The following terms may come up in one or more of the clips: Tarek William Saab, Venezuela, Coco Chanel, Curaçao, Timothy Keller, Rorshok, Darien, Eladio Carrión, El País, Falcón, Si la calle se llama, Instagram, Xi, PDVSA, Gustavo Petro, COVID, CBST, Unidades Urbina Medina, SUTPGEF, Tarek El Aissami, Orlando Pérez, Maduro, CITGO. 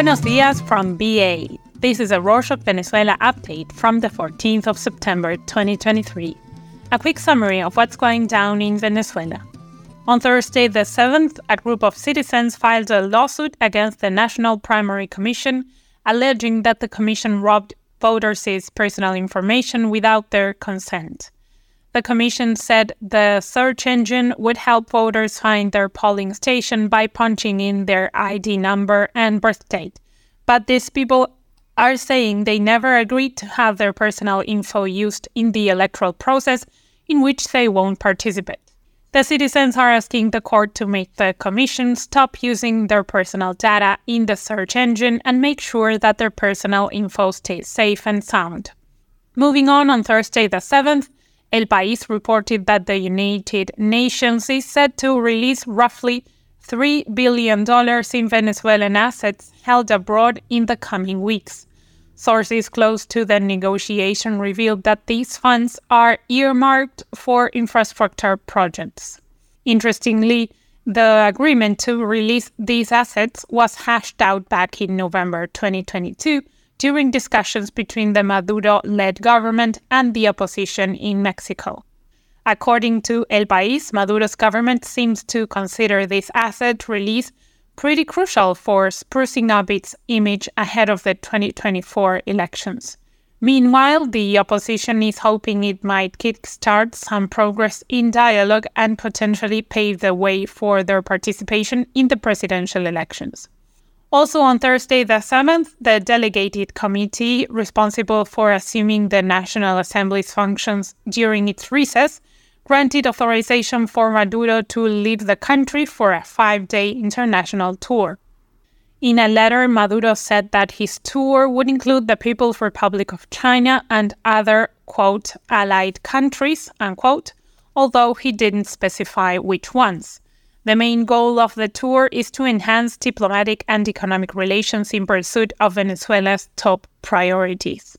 Buenos días from VA. This is a Rorshok Venezuela update from the 14th of September 2023. A quick summary of what's going down in Venezuela. On Thursday the 7th, a group of citizens filed a lawsuit against the National Primary Commission, alleging that the commission robbed voters' personal information without their consent. The commission said the search engine would help voters find their polling station by punching in their ID number and birth date. But these people are saying they never agreed to have their personal info used in the electoral process, in which they won't participate. The citizens are asking the court to make the commission stop using their personal data in the search engine and make sure that their personal info stays safe and sound. Moving on Thursday the 7th, El País reported that the United Nations is set to release roughly $3 billion in Venezuelan assets held abroad in the coming weeks. Sources close to the negotiation revealed that these funds are earmarked for infrastructure projects. Interestingly, the agreement to release these assets was hashed out back in November 2022, during discussions between the Maduro-led government and the opposition in Mexico. According to El País, Maduro's government seems to consider this asset release pretty crucial for sprucing up its image ahead of the 2024 elections. Meanwhile, the opposition is hoping it might kickstart some progress in dialogue and potentially pave the way for their participation in the presidential elections. Also on Thursday the 7th, the delegated committee responsible for assuming the National Assembly's functions during its recess granted authorization for Maduro to leave the country for a 5-day international tour. In a letter, Maduro said that his tour would include the People's Republic of China and other, quote, allied countries, unquote, although he didn't specify which ones. The main goal of the tour is to enhance diplomatic and economic relations in pursuit of Venezuela's top priorities.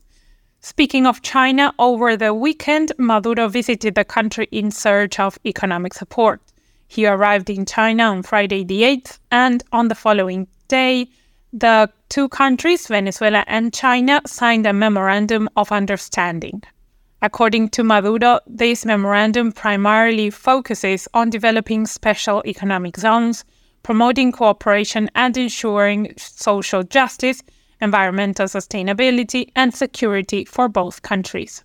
Speaking of China, over the weekend, Maduro visited the country in search of economic support. He arrived in China on Friday the 8th, and on the following day, the two countries, Venezuela and China, signed a memorandum of understanding. According to Maduro, this memorandum primarily focuses on developing special economic zones, promoting cooperation and ensuring social justice, environmental sustainability, and security for both countries.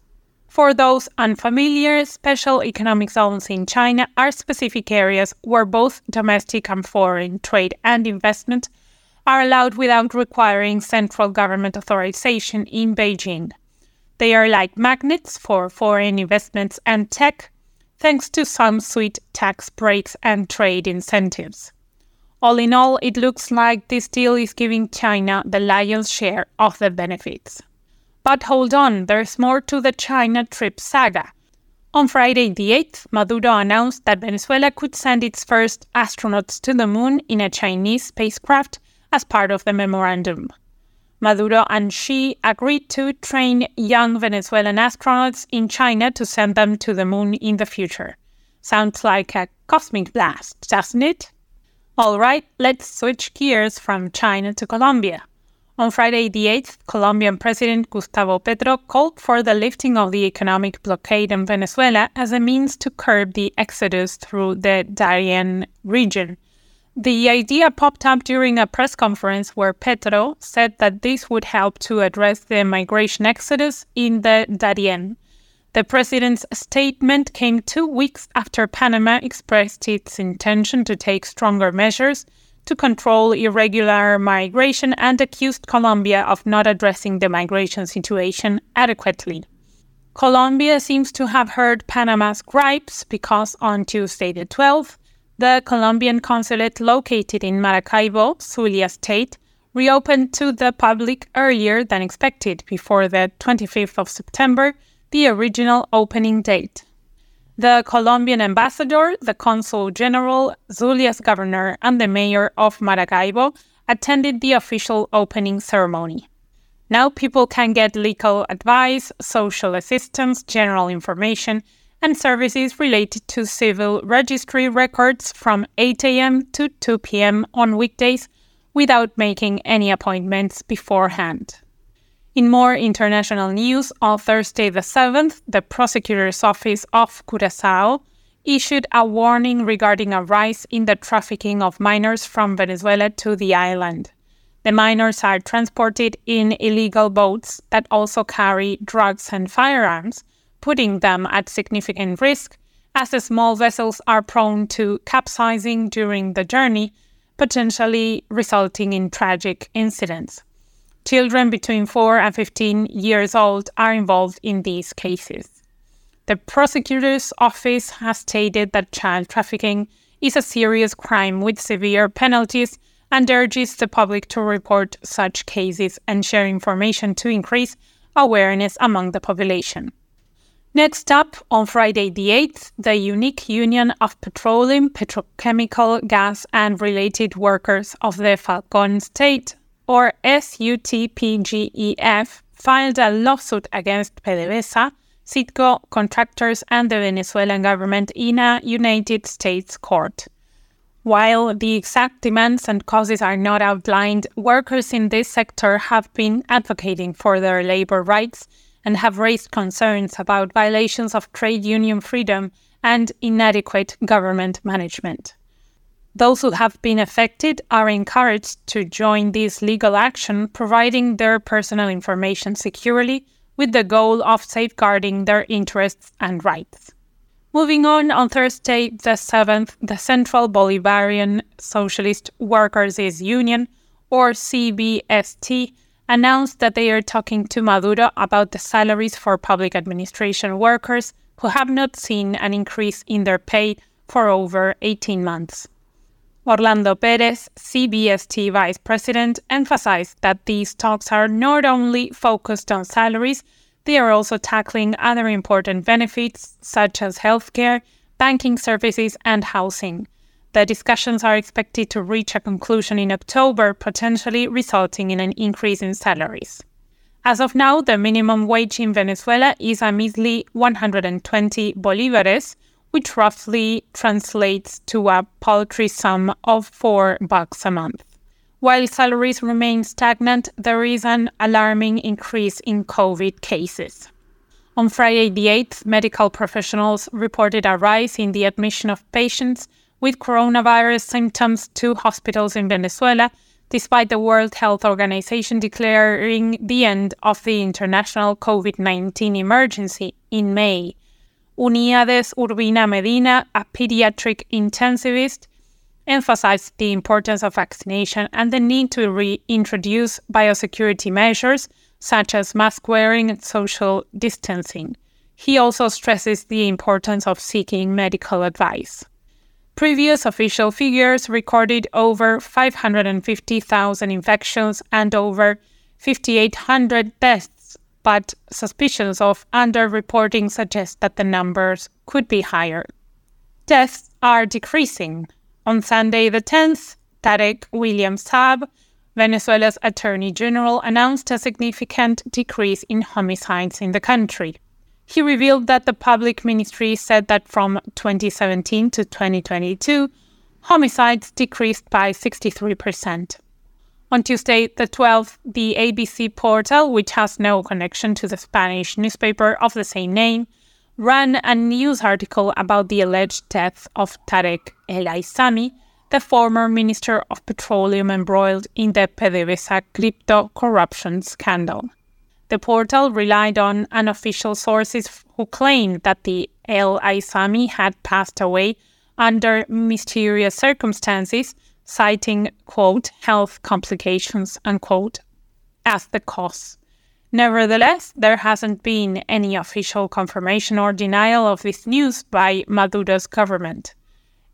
For those unfamiliar, special economic zones in China are specific areas where both domestic and foreign trade and investment are allowed without requiring central government authorization in Beijing. They are like magnets for foreign investments and tech, thanks to some sweet tax breaks and trade incentives. All in all, it looks like this deal is giving China the lion's share of the benefits. But hold on, there's more to the China trip saga. On Friday the 8th, Maduro announced that Venezuela could send its first astronauts to the moon in a Chinese spacecraft as part of the memorandum. Maduro and Xi agreed to train young Venezuelan astronauts in China to send them to the moon in the future. Sounds like a cosmic blast, doesn't it? All right, let's switch gears from China to Colombia. On Friday the 8th, Colombian President Gustavo Petro called for the lifting of the economic blockade in Venezuela as a means to curb the exodus through the Darien region. The idea popped up during a press conference where Petro said that this would help to address the migration exodus in the Darien. The president's statement came 2 weeks after Panama expressed its intention to take stronger measures to control irregular migration and accused Colombia of not addressing the migration situation adequately. Colombia seems to have heard Panama's gripes because on Tuesday the 12th, the Colombian consulate located in Maracaibo, Zulia state, reopened to the public earlier than expected, before the 25th of September, the original opening date. The Colombian ambassador, the consul general, Zulia's governor, and the mayor of Maracaibo attended the official opening ceremony. Now people can get legal advice, social assistance, general information, and services related to civil registry records from 8 a.m. to 2 p.m. on weekdays, without making any appointments beforehand. In more international news, on Thursday the 7th, the Prosecutor's Office of Curaçao issued a warning regarding a rise in the trafficking of minors from Venezuela to the island. The minors are transported in illegal boats that also carry drugs and firearms, putting them at significant risk, as the small vessels are prone to capsizing during the journey, potentially resulting in tragic incidents. Children between 4 and 15 years old are involved in these cases. The prosecutor's office has stated that child trafficking is a serious crime with severe penalties and urges the public to report such cases and share information to increase awareness among the population. Next up, on Friday the 8th, the Unique Union of Petroleum, Petrochemical, Gas and Related Workers of the Falcón State, or SUTPGEF, filed a lawsuit against PDVSA, CITGO, contractors and the Venezuelan government in a United States court. While the exact demands and causes are not outlined, workers in this sector have been advocating for their labor rights and have raised concerns about violations of trade union freedom and inadequate government management. Those who have been affected are encouraged to join this legal action, providing their personal information securely with the goal of safeguarding their interests and rights. Moving on Thursday the 7th, the Central Bolivarian Socialist Workers' Union, or CBST, announced that they are talking to Maduro about the salaries for public administration workers who have not seen an increase in their pay for over 18 months. Orlando Pérez, CBST Vice President, emphasized that these talks are not only focused on salaries, they are also tackling other important benefits such as healthcare, banking services, and housing. The discussions are expected to reach a conclusion in October, potentially resulting in an increase in salaries. As of now, the minimum wage in Venezuela is a measly 120 bolívares, which roughly translates to a paltry sum of $4 a month. While salaries remain stagnant, there is an alarming increase in COVID cases. On Friday the 8th, medical professionals reported a rise in the admission of patients with coronavirus symptoms to hospitals in Venezuela, despite the World Health Organization declaring the end of the international COVID-19 emergency in May. Unidades Urbina Medina, a pediatric intensivist, emphasized the importance of vaccination and the need to reintroduce biosecurity measures such as mask wearing and social distancing. He also stresses the importance of seeking medical advice. Previous official figures recorded over 550,000 infections and over 5,800 deaths, but suspicions of underreporting suggest that the numbers could be higher. Deaths are decreasing. On Sunday the 10th, Tarek William Saab, Venezuela's Attorney General, announced a significant decrease in homicides in the country. He revealed that the public ministry said that from 2017 to 2022, homicides decreased by 63%. On Tuesday, the 12th, the ABC portal, which has no connection to the Spanish newspaper of the same name, ran a news article about the alleged death of Tarek El Aissami, the former Minister of Petroleum embroiled in the PDVSA crypto corruption scandal. The portal relied on unofficial sources who claimed that the El Aissami had passed away under mysterious circumstances, citing, quote, health complications, unquote, as the cause. Nevertheless, there hasn't been any official confirmation or denial of this news by Maduro's government.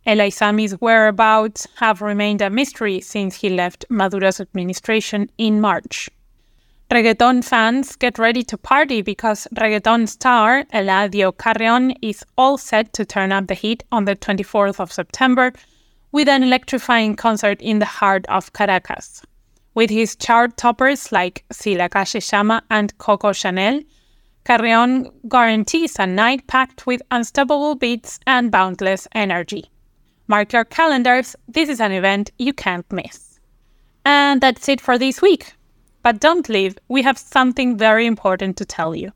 El Aissami's whereabouts have remained a mystery since he left Maduro's administration in March. Reggaeton fans, get ready to party because reggaeton star Eladio Carrión is all set to turn up the heat on the 24th of September with an electrifying concert in the heart of Caracas. With his chart toppers like Si la calle se llama and Coco Chanel, Carrión guarantees a night packed with unstoppable beats and boundless energy. Mark your calendars, this is an event you can't miss. And that's it for this week. But don't leave, we have something very important to tell you.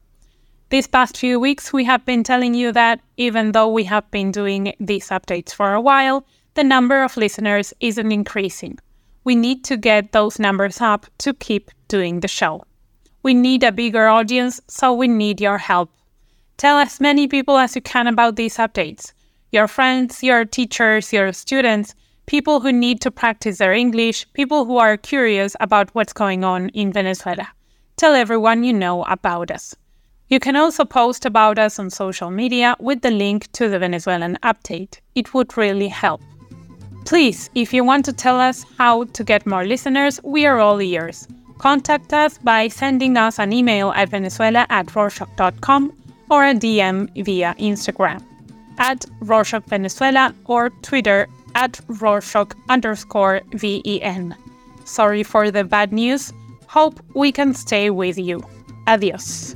These past few weeks, we have been telling you that even though we have been doing these updates for a while, the number of listeners isn't increasing. We need to get those numbers up to keep doing the show. We need a bigger audience, so we need your help. Tell as many people as you can about these updates. Your friends, your teachers, your students, people who need to practice their English, people who are curious about what's going on in Venezuela. Tell everyone you know about us. You can also post about us on social media with the link to the Venezuelan update. It would really help. Please, if you want to tell us how to get more listeners, we are all ears. Contact us by sending us an email at venezuela@rorshok.com or a DM via Instagram at Rorshok Venezuela or Twitter at Rorshok_VEN. Sorry for the bad news. Hope we can stay with you. Adios.